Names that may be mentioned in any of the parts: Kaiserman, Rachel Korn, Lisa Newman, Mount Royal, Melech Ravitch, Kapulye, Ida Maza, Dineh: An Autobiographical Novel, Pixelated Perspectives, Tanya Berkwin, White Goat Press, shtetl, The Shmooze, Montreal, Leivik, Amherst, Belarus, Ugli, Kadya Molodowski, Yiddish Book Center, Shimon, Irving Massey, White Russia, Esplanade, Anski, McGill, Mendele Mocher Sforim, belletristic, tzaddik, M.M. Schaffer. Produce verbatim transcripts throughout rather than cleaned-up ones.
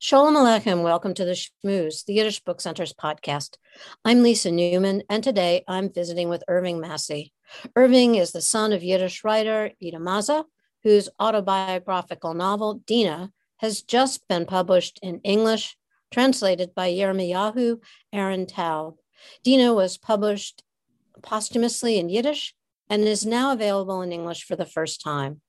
Shalom Aleichem, welcome to The Shmooze, the Yiddish Book Center's podcast. I'm Lisa Newman, and today I'm visiting with Irving Massey. Irving is the son of Yiddish writer Ida Maza, whose autobiographical novel, Dineh, has just been published in English, translated by Yermiyahu Ahron Taub. Dineh was published posthumously in Yiddish and is now available in English for the first time.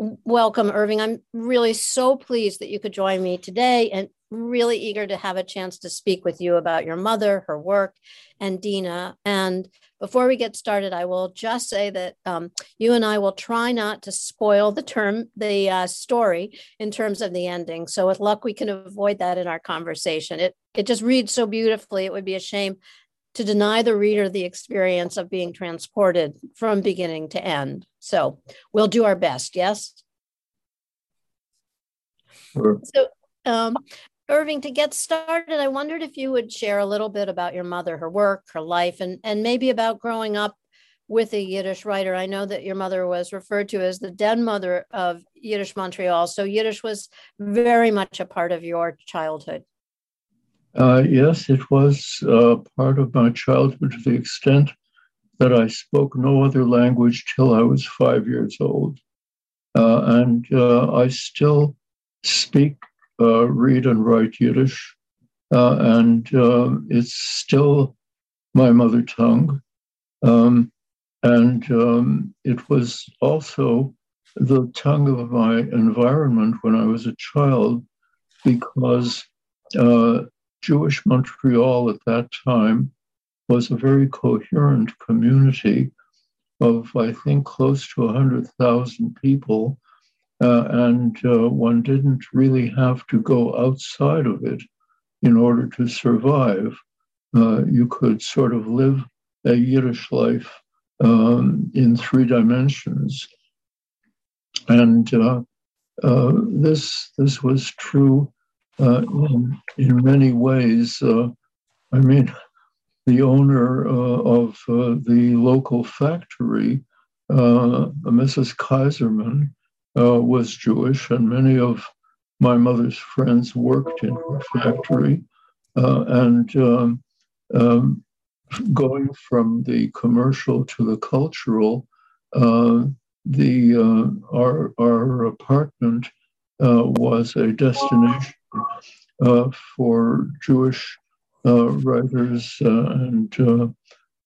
Welcome, Irving. I'm really so pleased that you could join me today and really eager to have a chance to speak with you about your mother, her work, and Dineh. And before we get started, I will just say that um, you and I will try not to spoil the term, the uh, story in terms of the ending. So with luck, we can avoid that in our conversation. It, it just reads so beautifully. It would be a shame to deny the reader the experience of being transported from beginning to end. So we'll do our best, yes? Sure. So um, Irving, to get started, I wondered if you would share a little bit about your mother, her work, her life, and, and maybe about growing up with a Yiddish writer. I know that your mother was referred to as the den mother of Yiddish Montreal, so Yiddish was very much a part of your childhood. Uh, yes, it was uh, part of my childhood to the extent that I spoke no other language till I was five years old. Uh, and uh, I still speak, uh, read, and write Yiddish. Uh, and uh, it's still my mother tongue. Um, and um, it was also the tongue of my environment when I was a child, because uh, Jewish Montreal at that time was a very coherent community of, I think, close to one hundred thousand people, uh, and uh, one didn't really have to go outside of it in order to survive. Uh, you could sort of live a Yiddish life um, in three dimensions. And uh, uh, this, this was true Uh, in, in many ways. uh, I mean, the owner uh, of uh, the local factory, uh, Missus Kaiserman, uh, was Jewish, and many of my mother's friends worked in her factory. Uh, and um, um, going from the commercial to the cultural, uh, the uh, our, our apartment uh, was a destination Uh, for Jewish uh, writers uh, and uh,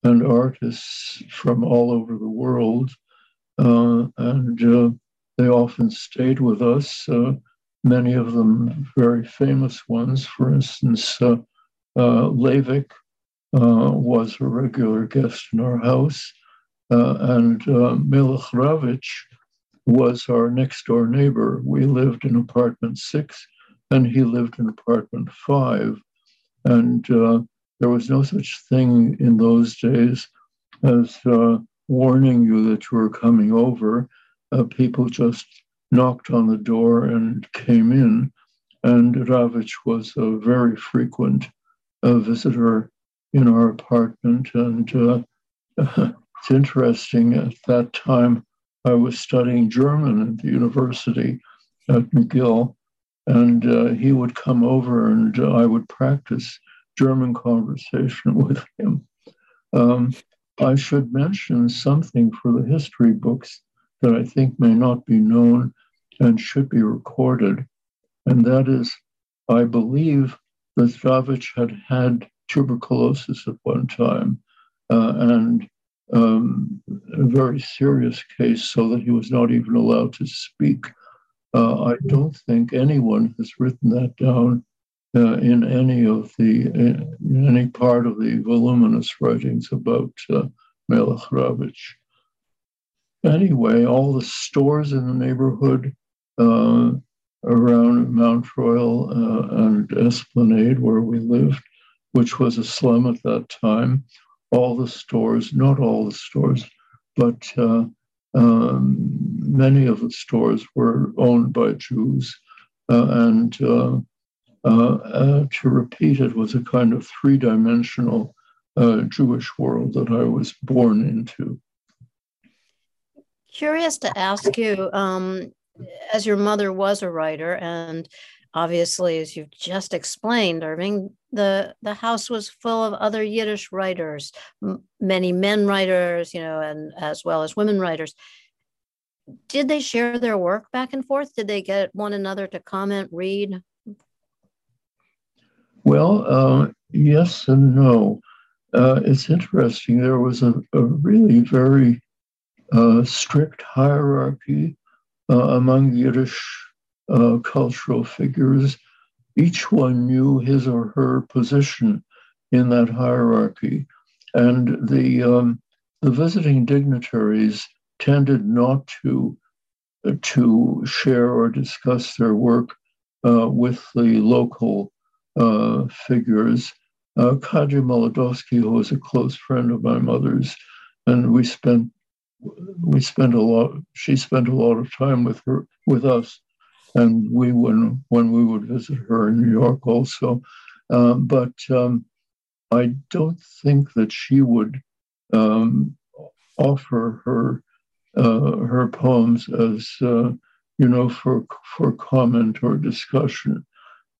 and artists from all over the world, uh, and uh, they often stayed with us. Uh, many of them very famous ones. For instance, uh, uh, Leivik uh, was a regular guest in our house, uh, and uh, Melech Ravitch was our next door neighbor. We lived in apartment six. And he lived in apartment five. And uh, there was no such thing in those days as uh, warning you that you were coming over. Uh, people just knocked on the door and came in. And Ravitch was a very frequent uh, visitor in our apartment. And uh, it's interesting, at that time, I was studying German at the university at McGill. And uh, he would come over, and uh, I would practice German conversation with him. Um, I should mention something for the history books that I think may not be known and should be recorded. And that is, I believe that Ravitch had had tuberculosis at one time, uh, and um, a very serious case, so that he was not even allowed to speak. Uh, I don't think anyone has written that down uh, in any of the in, in any part of the voluminous writings about uh, Melech Ravitch. Anyway, all the stores in the neighborhood uh, around Mount Royal uh, and Esplanade, where we lived, which was a slum at that time, all the stores, not all the stores, but uh, Um, many of the stores were owned by Jews, uh, and uh, uh, uh, to repeat, it was a kind of three-dimensional uh, Jewish world that I was born into. Curious to ask you, um, as your mother was a writer, and Obviously, as you've just explained, Irving, the, the house was full of other Yiddish writers, m- many men writers, you know, and as well as women writers. Did they share their work back and forth? Did they get one another to comment, read? Well, uh, yes and no. Uh, it's interesting. There was a, a really very uh, strict hierarchy uh, among Yiddish Uh, cultural figures. Each one knew his or her position in that hierarchy, and the um, the visiting dignitaries tended not to uh, to share or discuss their work uh, with the local uh, figures. Uh, Kadya Molodowski, who was a close friend of my mother's, and we spent we spent a lot. She spent a lot of time with her with us. And we when when we would visit her in New York also, um, but um, I don't think that she would um, offer her uh, her poems as uh, you know for for comment or discussion.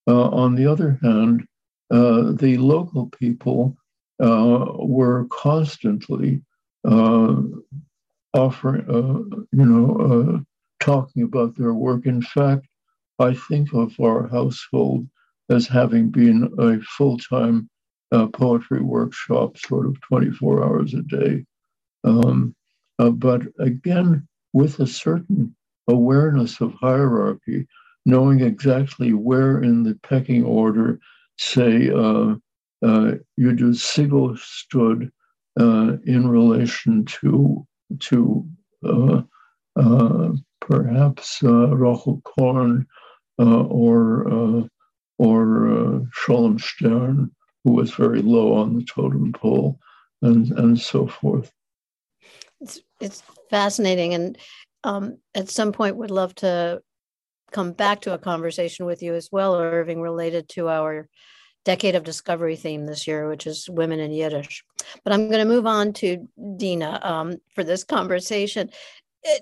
Uh, on the other hand, uh, the local people uh, were constantly uh, offering uh, you know. Uh, talking about their work. In fact, I think of our household as having been a full-time uh, poetry workshop, sort of twenty-four hours a day. Um, uh, but again, with a certain awareness of hierarchy, knowing exactly where in the pecking order, say, uh, uh, Yudika Sigel stood uh, in relation to, to uh, uh, perhaps uh, Rachel Korn uh, or uh, or uh, Sholem Stern, who was very low on the totem pole, and and so forth. It's it's fascinating, and um, at some point, would love to come back to a conversation with you as well, Irving, related to our Decade of Discovery theme this year, which is women in Yiddish. But I'm going to move on to Dineh um, for this conversation.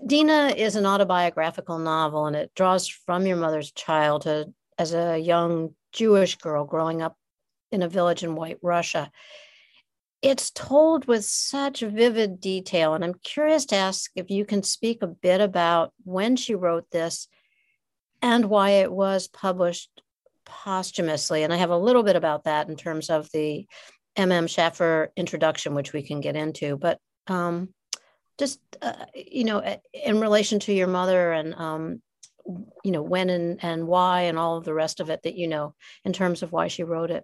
Dineh is an autobiographical novel, and it draws from your mother's childhood as a young Jewish girl growing up in a village in White Russia. It's told with such vivid detail, and I'm curious to ask if you can speak a bit about when she wrote this and why it was published posthumously. And I have a little bit about that in terms of the M M. Schaffer introduction, which we can get into, but um, Just, uh, you know, in relation to your mother and, um, you know, when and, and why and all of the rest of it that you know in terms of why she wrote it.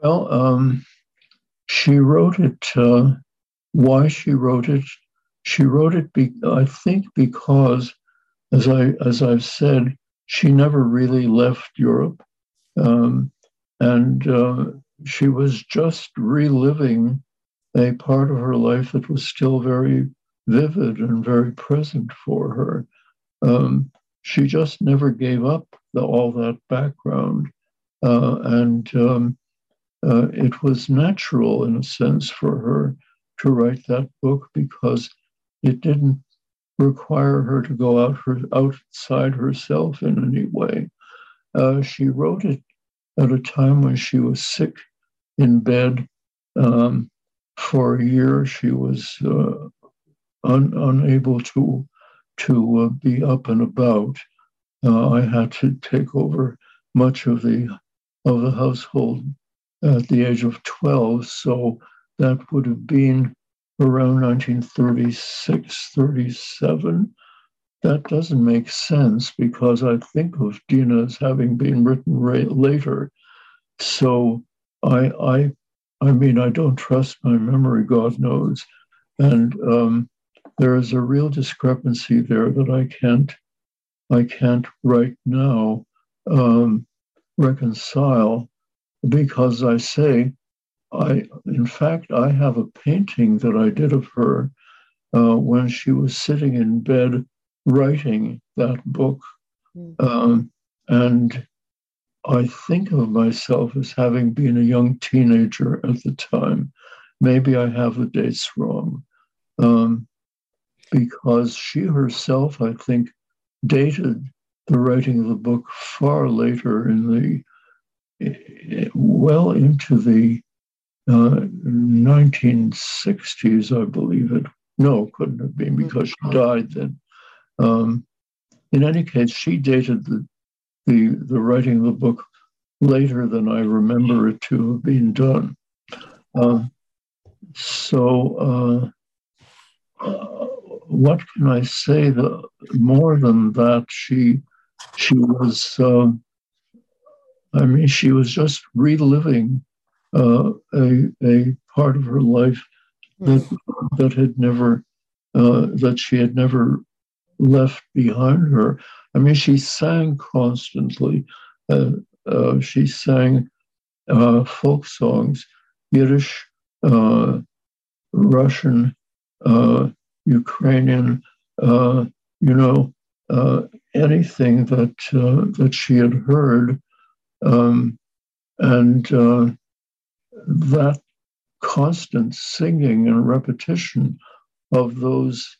Well, um, she wrote it, uh, why she wrote it. She wrote it, be- I think, because, as, I, as I've said, she never really left Europe. Um, and uh, she was just reliving a part of her life that was still very vivid and very present for her. Um, she just never gave up the, all that background. Uh, and um, uh, it was natural, in a sense, for her to write that book because it didn't require her to go out her, outside herself in any way. Uh, she wrote it at a time when she was sick in bed. Um, For a year, she was uh, un- unable to to uh, be up and about. Uh, I had to take over much of the of the household at the age of twelve, so that would have been around nineteen thirty-six, thirty-seven. That doesn't make sense because I think of Dineh as having been written right later. So I I. I mean, I don't trust my memory, God knows. And um, there is a real discrepancy there that I can't, I can't right now um, reconcile because I say, I, in fact, I have a painting that I did of her uh, when she was sitting in bed writing that book. Mm-hmm. Um, and I think of myself as having been a young teenager at the time. Maybe I have the dates wrong. Um, because she herself, I think, dated the writing of the book far later, in the well into the uh, nineteen sixties, I believe it. No, couldn't have been because she died then. Um, in any case, she dated the, the the writing of the book later than I remember it to have been done. Uh, so uh, uh, what can I say that, more than that? She she was, uh, I mean, she was just reliving uh, a, a part of her life that, that had never, uh, that she had never left behind her. I mean, she sang constantly. Uh, uh, she sang uh, folk songs, Yiddish, uh, Russian, uh, Ukrainian, uh, you know, uh, anything that uh, that she had heard, um, and uh, that constant singing and repetition of those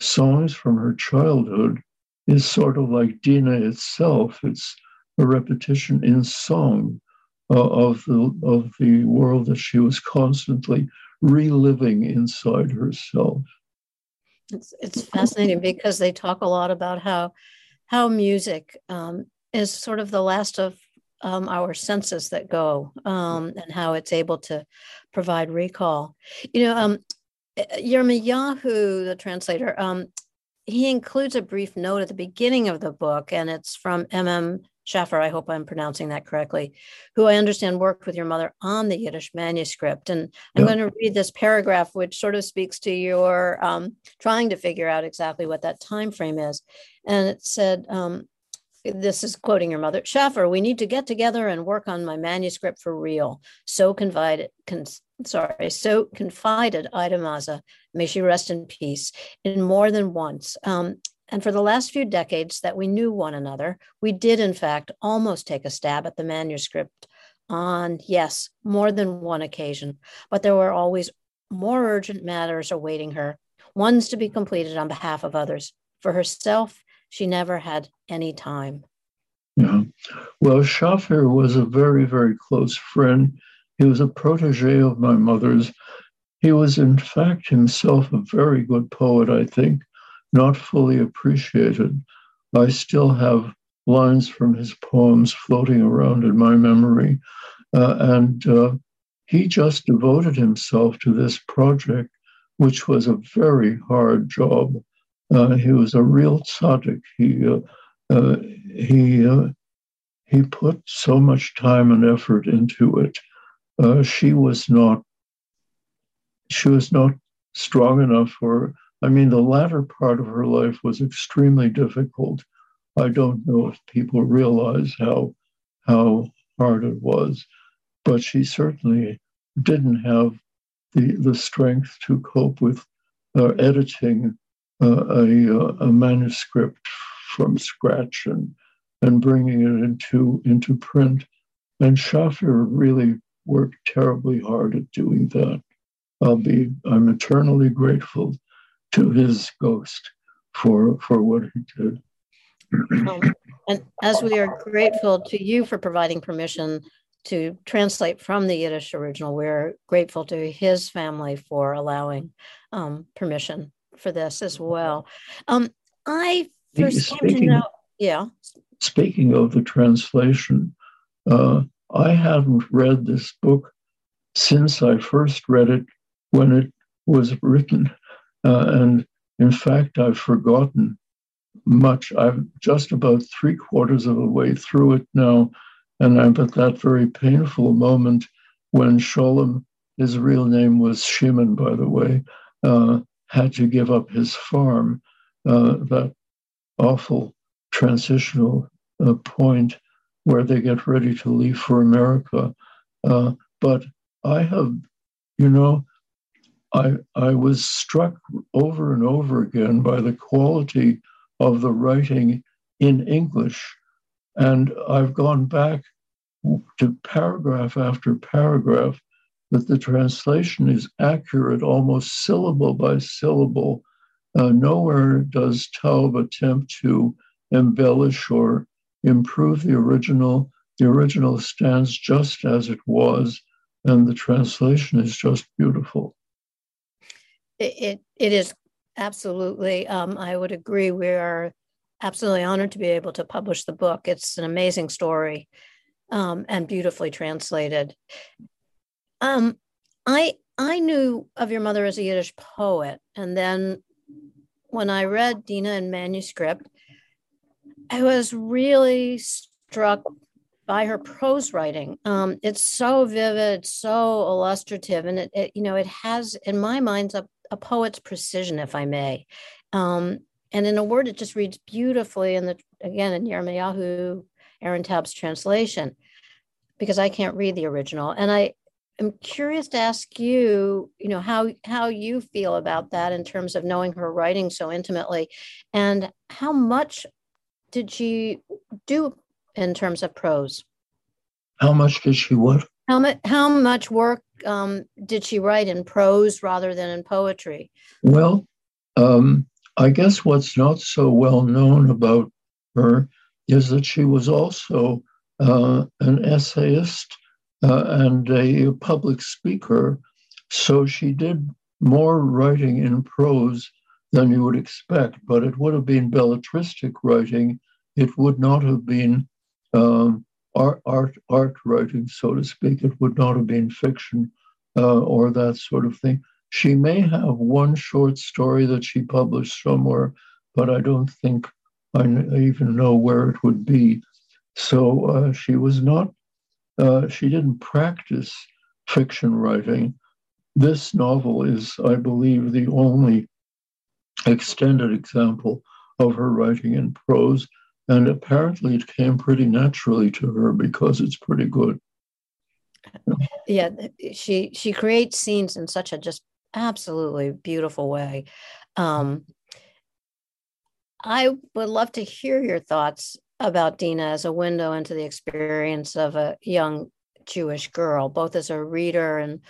songs from her childhood is sort of like Dineh itself. It's a repetition in song uh, of the of the world that she was constantly reliving inside herself. It's it's fascinating because they talk a lot about how how music um, is sort of the last of um, our senses that go, um, and how it's able to provide recall. You know, um, Yermiyahu, the translator, um, he includes a brief note at the beginning of the book, and it's from M M Schaffer, I hope I'm pronouncing that correctly, who I understand worked with your mother on the Yiddish manuscript. And I'm yeah. going to read this paragraph, which sort of speaks to your um, trying to figure out exactly what that time frame is. And it said, um, this is quoting your mother, "Schaffer, we need to get together and work on my manuscript for real. So confided, con- sorry, so confided Ida Maza, may she rest in peace, in more than once. Um, And for the last few decades that we knew one another, we did, in fact, almost take a stab at the manuscript on, yes, more than one occasion, but there were always more urgent matters awaiting her, ones to be completed on behalf of others. For herself, she never had any time." Yeah. Well, Schaffer was a very, very close friend. He was a protege of my mother's. He was, in fact, himself a very good poet, I think, not fully appreciated. I still have lines from his poems floating around in my memory. Uh, and uh, he just devoted himself to this project, which was a very hard job. Uh, he was a real tzaddik. He, uh, uh, he, uh, he put so much time and effort into it. Uh, she was not, she was not strong enough for, I mean, the latter part of her life was extremely difficult. I don't know if people realize how, how hard it was, but she certainly didn't have the, the strength to cope with uh, editing uh, a, a manuscript from scratch and, and bringing it into, into print. And Schaffer really worked terribly hard at doing that. I'll be, I'm eternally grateful to his ghost for for what he did. Um, and as we are grateful to you for providing permission to translate from the Yiddish original, we're grateful to his family for allowing um, permission for this as well. Um, I first speaking, came to know, yeah. Speaking of the translation, uh, I haven't read this book since I first read it when it was written. Uh, and in fact, I've forgotten much. I'm just about three quarters of the way through it now. And I'm at that very painful moment when Sholem, his real name was Shimon, by the way, uh, had to give up his farm, uh, that awful transitional uh, point where they get ready to leave for America. Uh, but I have, you know, I, I was struck over and over again by the quality of the writing in English. And I've gone back to paragraph after paragraph that the translation is accurate, almost syllable by syllable. Uh, nowhere does Taub attempt to embellish or improve the original. The original stands just as it was, and the translation is just beautiful. It, it is absolutely, um, I would agree. We are absolutely honored to be able to publish the book. It's an amazing story um, and beautifully translated. Um, I I knew of your mother as a Yiddish poet. And then when I read Dineh in manuscript, I was really struck by her prose writing. Um, it's so vivid, so illustrative, and it, it you know, it has, in my mind, a, a poet's precision, if I may. Um, and in a word, it just reads beautifully, in the, again, in Yermiyahu Ahron Taub's translation, because I can't read the original. And I am curious to ask you, you know, how, how you feel about that in terms of knowing her writing so intimately, and how much did she do in terms of prose? How much did she what? How much how much work um, did she write in prose rather than in poetry? Well, um, I guess what's not so well known about her is that she was also uh, an essayist uh, and a public speaker. So she did more writing in prose than you would expect, but it would have been belletristic writing. It would not have been um, art, art, art writing, so to speak. It would not have been fiction uh, or that sort of thing. She may have one short story that she published somewhere, but I don't think I even know where it would be. So uh, she was not, uh, she didn't practice fiction writing. This novel is, I believe, the only extended example of her writing in prose. And apparently it came pretty naturally to her because it's pretty good. Yeah, she she creates scenes in such a just absolutely beautiful way. Um, I would love to hear your thoughts about Dineh as a window into the experience of a young Jewish girl, both as a reader and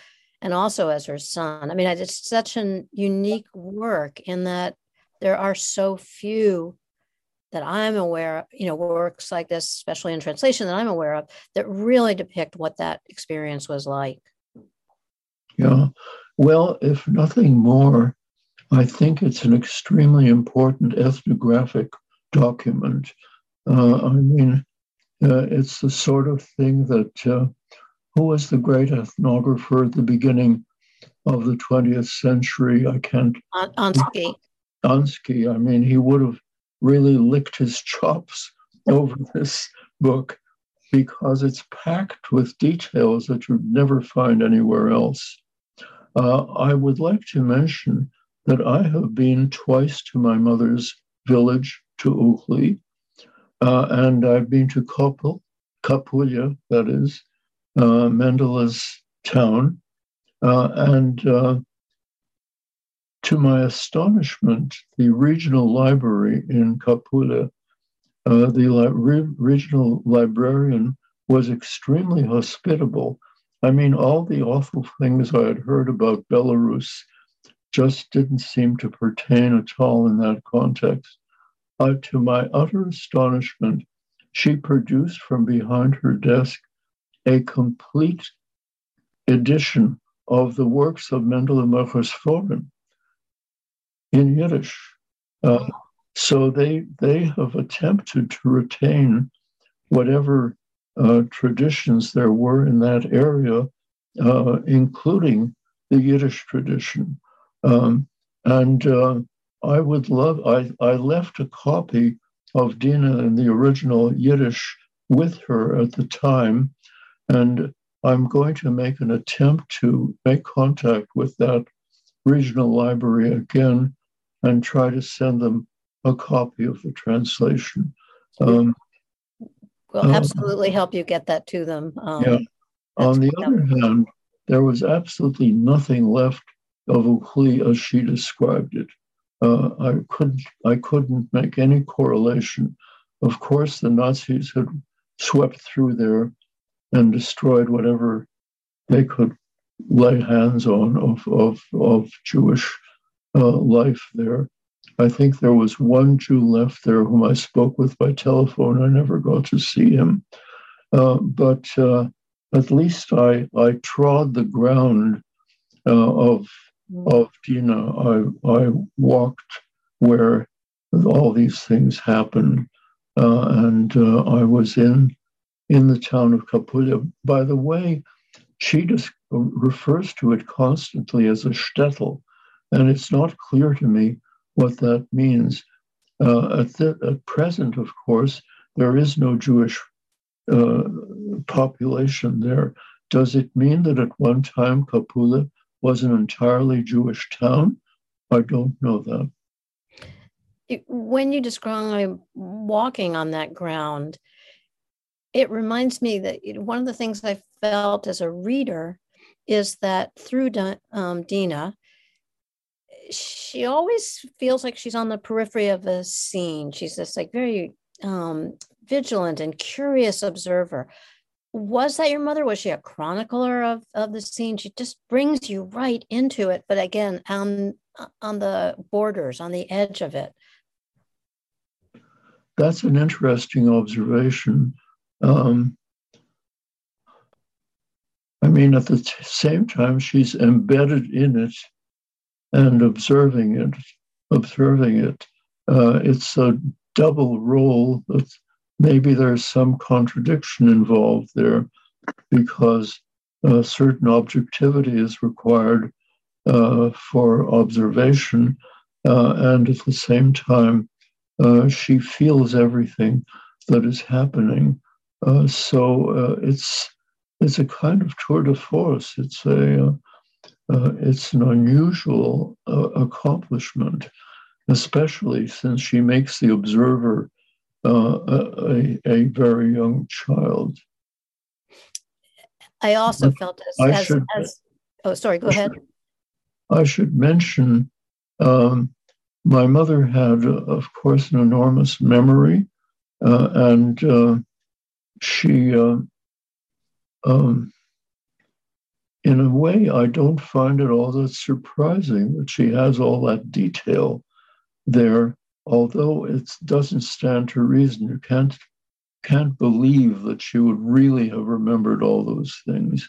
and also as her son. I mean, it's such an unique work in that there are so few that I'm aware of, you know, works like this, especially in translation, that I'm aware of, that really depict what that experience was like. Yeah, well, if nothing more, I think it's an extremely important ethnographic document. Uh, I mean, uh, it's the sort of thing that, uh, who was the great ethnographer at the beginning of the twentieth century? I can't... Anski. Anski, I mean, he would have really licked his chops over this book because it's packed with details that you'd never find anywhere else. Uh, I would like to mention that I have been twice to my mother's village, to Ugli, uh, and I've been to Kapul, Kapulye, that is, uh, Mendele's town, uh, and uh, to my astonishment, the regional library in Kapulye, uh, the li- re- regional librarian was extremely hospitable. I mean, all the awful things I had heard about Belarus just didn't seem to pertain at all in that context. Uh, to my utter astonishment, she produced from behind her desk a complete edition of the works of Mendele Mocher Sforim in Yiddish. Uh, so they they have attempted to retain whatever uh, traditions there were in that area, uh, including the Yiddish tradition. Um, and uh, I would love, I, I left a copy of Dineh in the original Yiddish with her at the time, and I'm going to make an attempt to make contact with that regional library again and try to send them a copy of the translation. Um, we'll absolutely um, help you get that to them. Um, yeah. On the other hand, there was absolutely nothing left of Ugli as she described it. Uh, I couldn't, I couldn't make any correlation. Of course, the Nazis had swept through there and destroyed whatever they could lay hands on of, of, of Jewish Uh, life there. I think there was one Jew left there whom I spoke with by telephone. I never got to see him. Uh, but uh, at least I, I trod the ground uh, of, of Dineh. I, I walked where all these things happened. Uh, and uh, I was in, in the town of Kapulye. By the way, she just refers to it constantly as a shtetl, and it's not clear to me what that means. Uh, at, the, at present, of course, there is no Jewish uh, population there. Does it mean that at one time Kapulye was an entirely Jewish town? I don't know that. It, when you describe walking on that ground, it reminds me that one of the things I felt as a reader is that through um, Dineh, she always feels like she's on the periphery of a scene. She's this like very um, vigilant and curious observer. Was that your mother? Was she a chronicler of, of the scene? She just brings you right into it, but again, on, on the borders, on the edge of it. That's an interesting observation. Um, I mean, at the t- same time, she's embedded in it and observing it, observing it. Uh, it's a double role. That maybe there's some contradiction involved there, because uh, certain objectivity is required uh, for observation, uh, and at the same time, uh, she feels everything that is happening. Uh, so uh, it's it's a kind of tour de force. It's a uh, uh, it's an unusual uh, accomplishment, especially since she makes the observer uh, a, a very young child. I also but felt as, I as, should, as oh sorry go I ahead. Should, I should mention um, my mother had, uh, of course, an enormous memory, uh, and. Uh, She, uh, um, in a way, I don't find it all that surprising that she has all that detail there, although it doesn't stand to reason. You can't, can't believe that she would really have remembered all those things.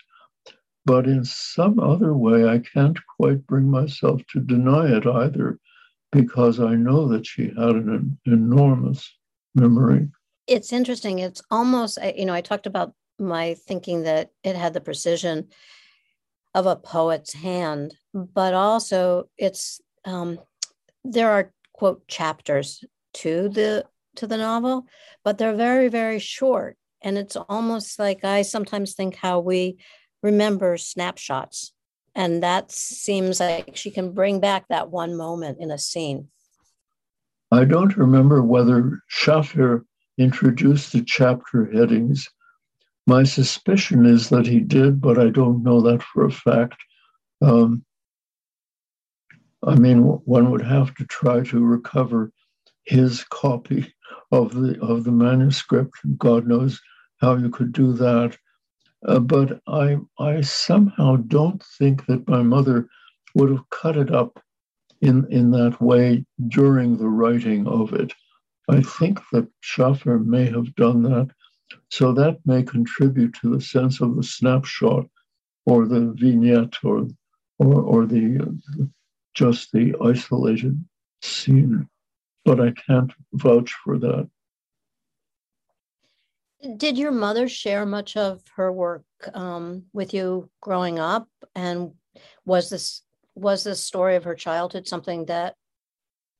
But in some other way, I can't quite bring myself to deny it either, because I know that she had an enormous memory. It's interesting. It's almost, you know, I talked about my thinking that it had the precision of a poet's hand, but also it's, um, there are, quote, chapters to the to the novel, but they're very, very short. And it's almost like I sometimes think how we remember snapshots. And that seems like she can bring back that one moment in a scene. I don't remember whether Schaffer introduced the chapter headings. My suspicion is that he did, but I don't know that for a fact. Um, I mean, one would have to try to recover his copy of the of the manuscript. God knows how you could do that. Uh, but I I somehow don't think that my mother would have cut it up in in that way during the writing of it. I think that Schaffer may have done that, so that may contribute to the sense of the snapshot, or the vignette, or or, or the just the isolated scene. But I can't vouch for that. Did your mother share much of her work um, with you growing up? And was this was this story of her childhood something that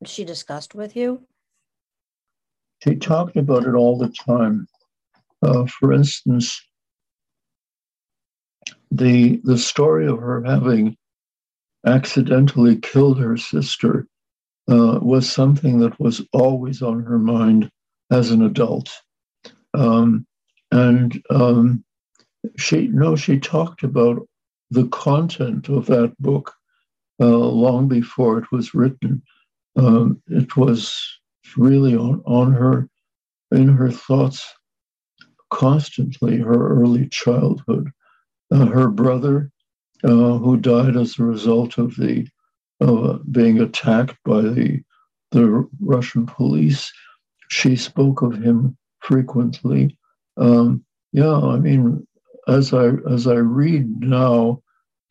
she discussed with you? She talked about it all the time. Uh, for instance, the the story of her having accidentally killed her sister uh, was something that was always on her mind as an adult. Um, and um, she no, she talked about the content of that book uh, long before it was written. Um, it was really on, on her, in her thoughts constantly, her early childhood. Uh, her brother, uh, who died as a result of the uh, being attacked by the the Russian police. She spoke of him frequently. Um, yeah, I mean, as I as I read now,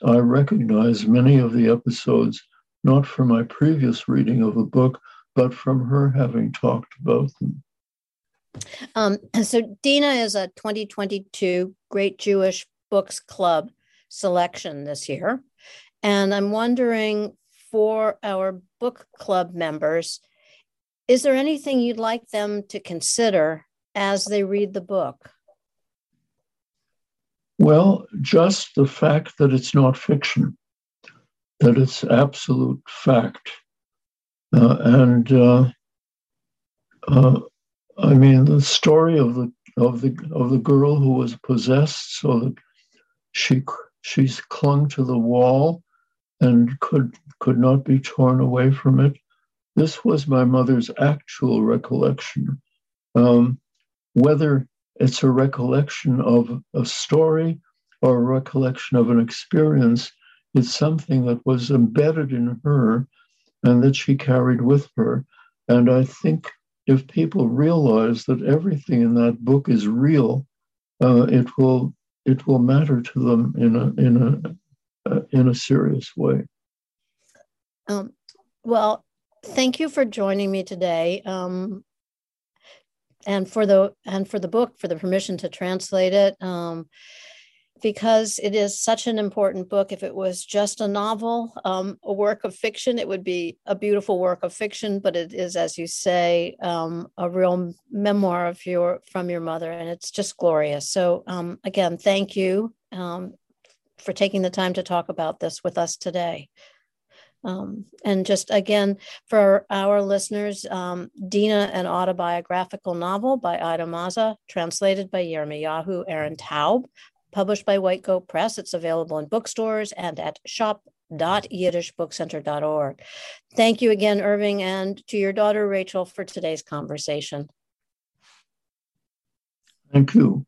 I recognize many of the episodes, not from my previous reading of a book, but from her having talked about them. Um, so Dineh is a twenty twenty-two Great Jewish Books Club selection this year. And I'm wondering, for our book club members, is there anything you'd like them to consider as they read the book? Well, just the fact that it's not fiction, that it's absolute fact. Uh, and uh, uh, I mean, the story of the of the of the girl who was possessed, so that she she's clung to the wall and could could not be torn away from it. This was my mother's actual recollection. Um, whether it's a recollection of a story or a recollection of an experience, it's something that was embedded in her and that she carried with her. And I think if people realize that everything in that book is real, uh, it will it will matter to them in a in a uh, in a serious way. Um, well, thank you for joining me today, um, and for the and for the book, for the permission to translate it, um, because it is such an important book. If it was just a novel, um, a work of fiction, it would be a beautiful work of fiction, but it is, as you say, um, a real memoir of your, from your mother, and it's just glorious. So um, again, thank you um, for taking the time to talk about this with us today. Um, and just again, for our listeners, um, Dineh, An Autobiographical Novel by Ida Maza, translated by Yermiyahu Ahron Taub, published by White Goat Press. It's available in bookstores and at shop dot yiddish book center dot org. Thank you again, Irving, and to your daughter, Rachel, for today's conversation. Thank you.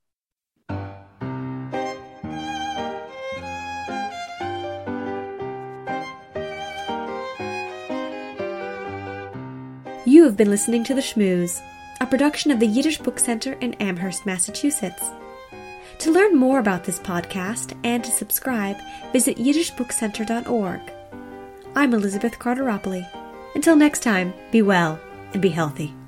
You have been listening to The Shmooze, a production of the Yiddish Book Center in Amherst, Massachusetts. To learn more about this podcast and to subscribe, visit yiddish book center dot org. I'm Elizabeth Carteropoli. Until next time, be well and be healthy.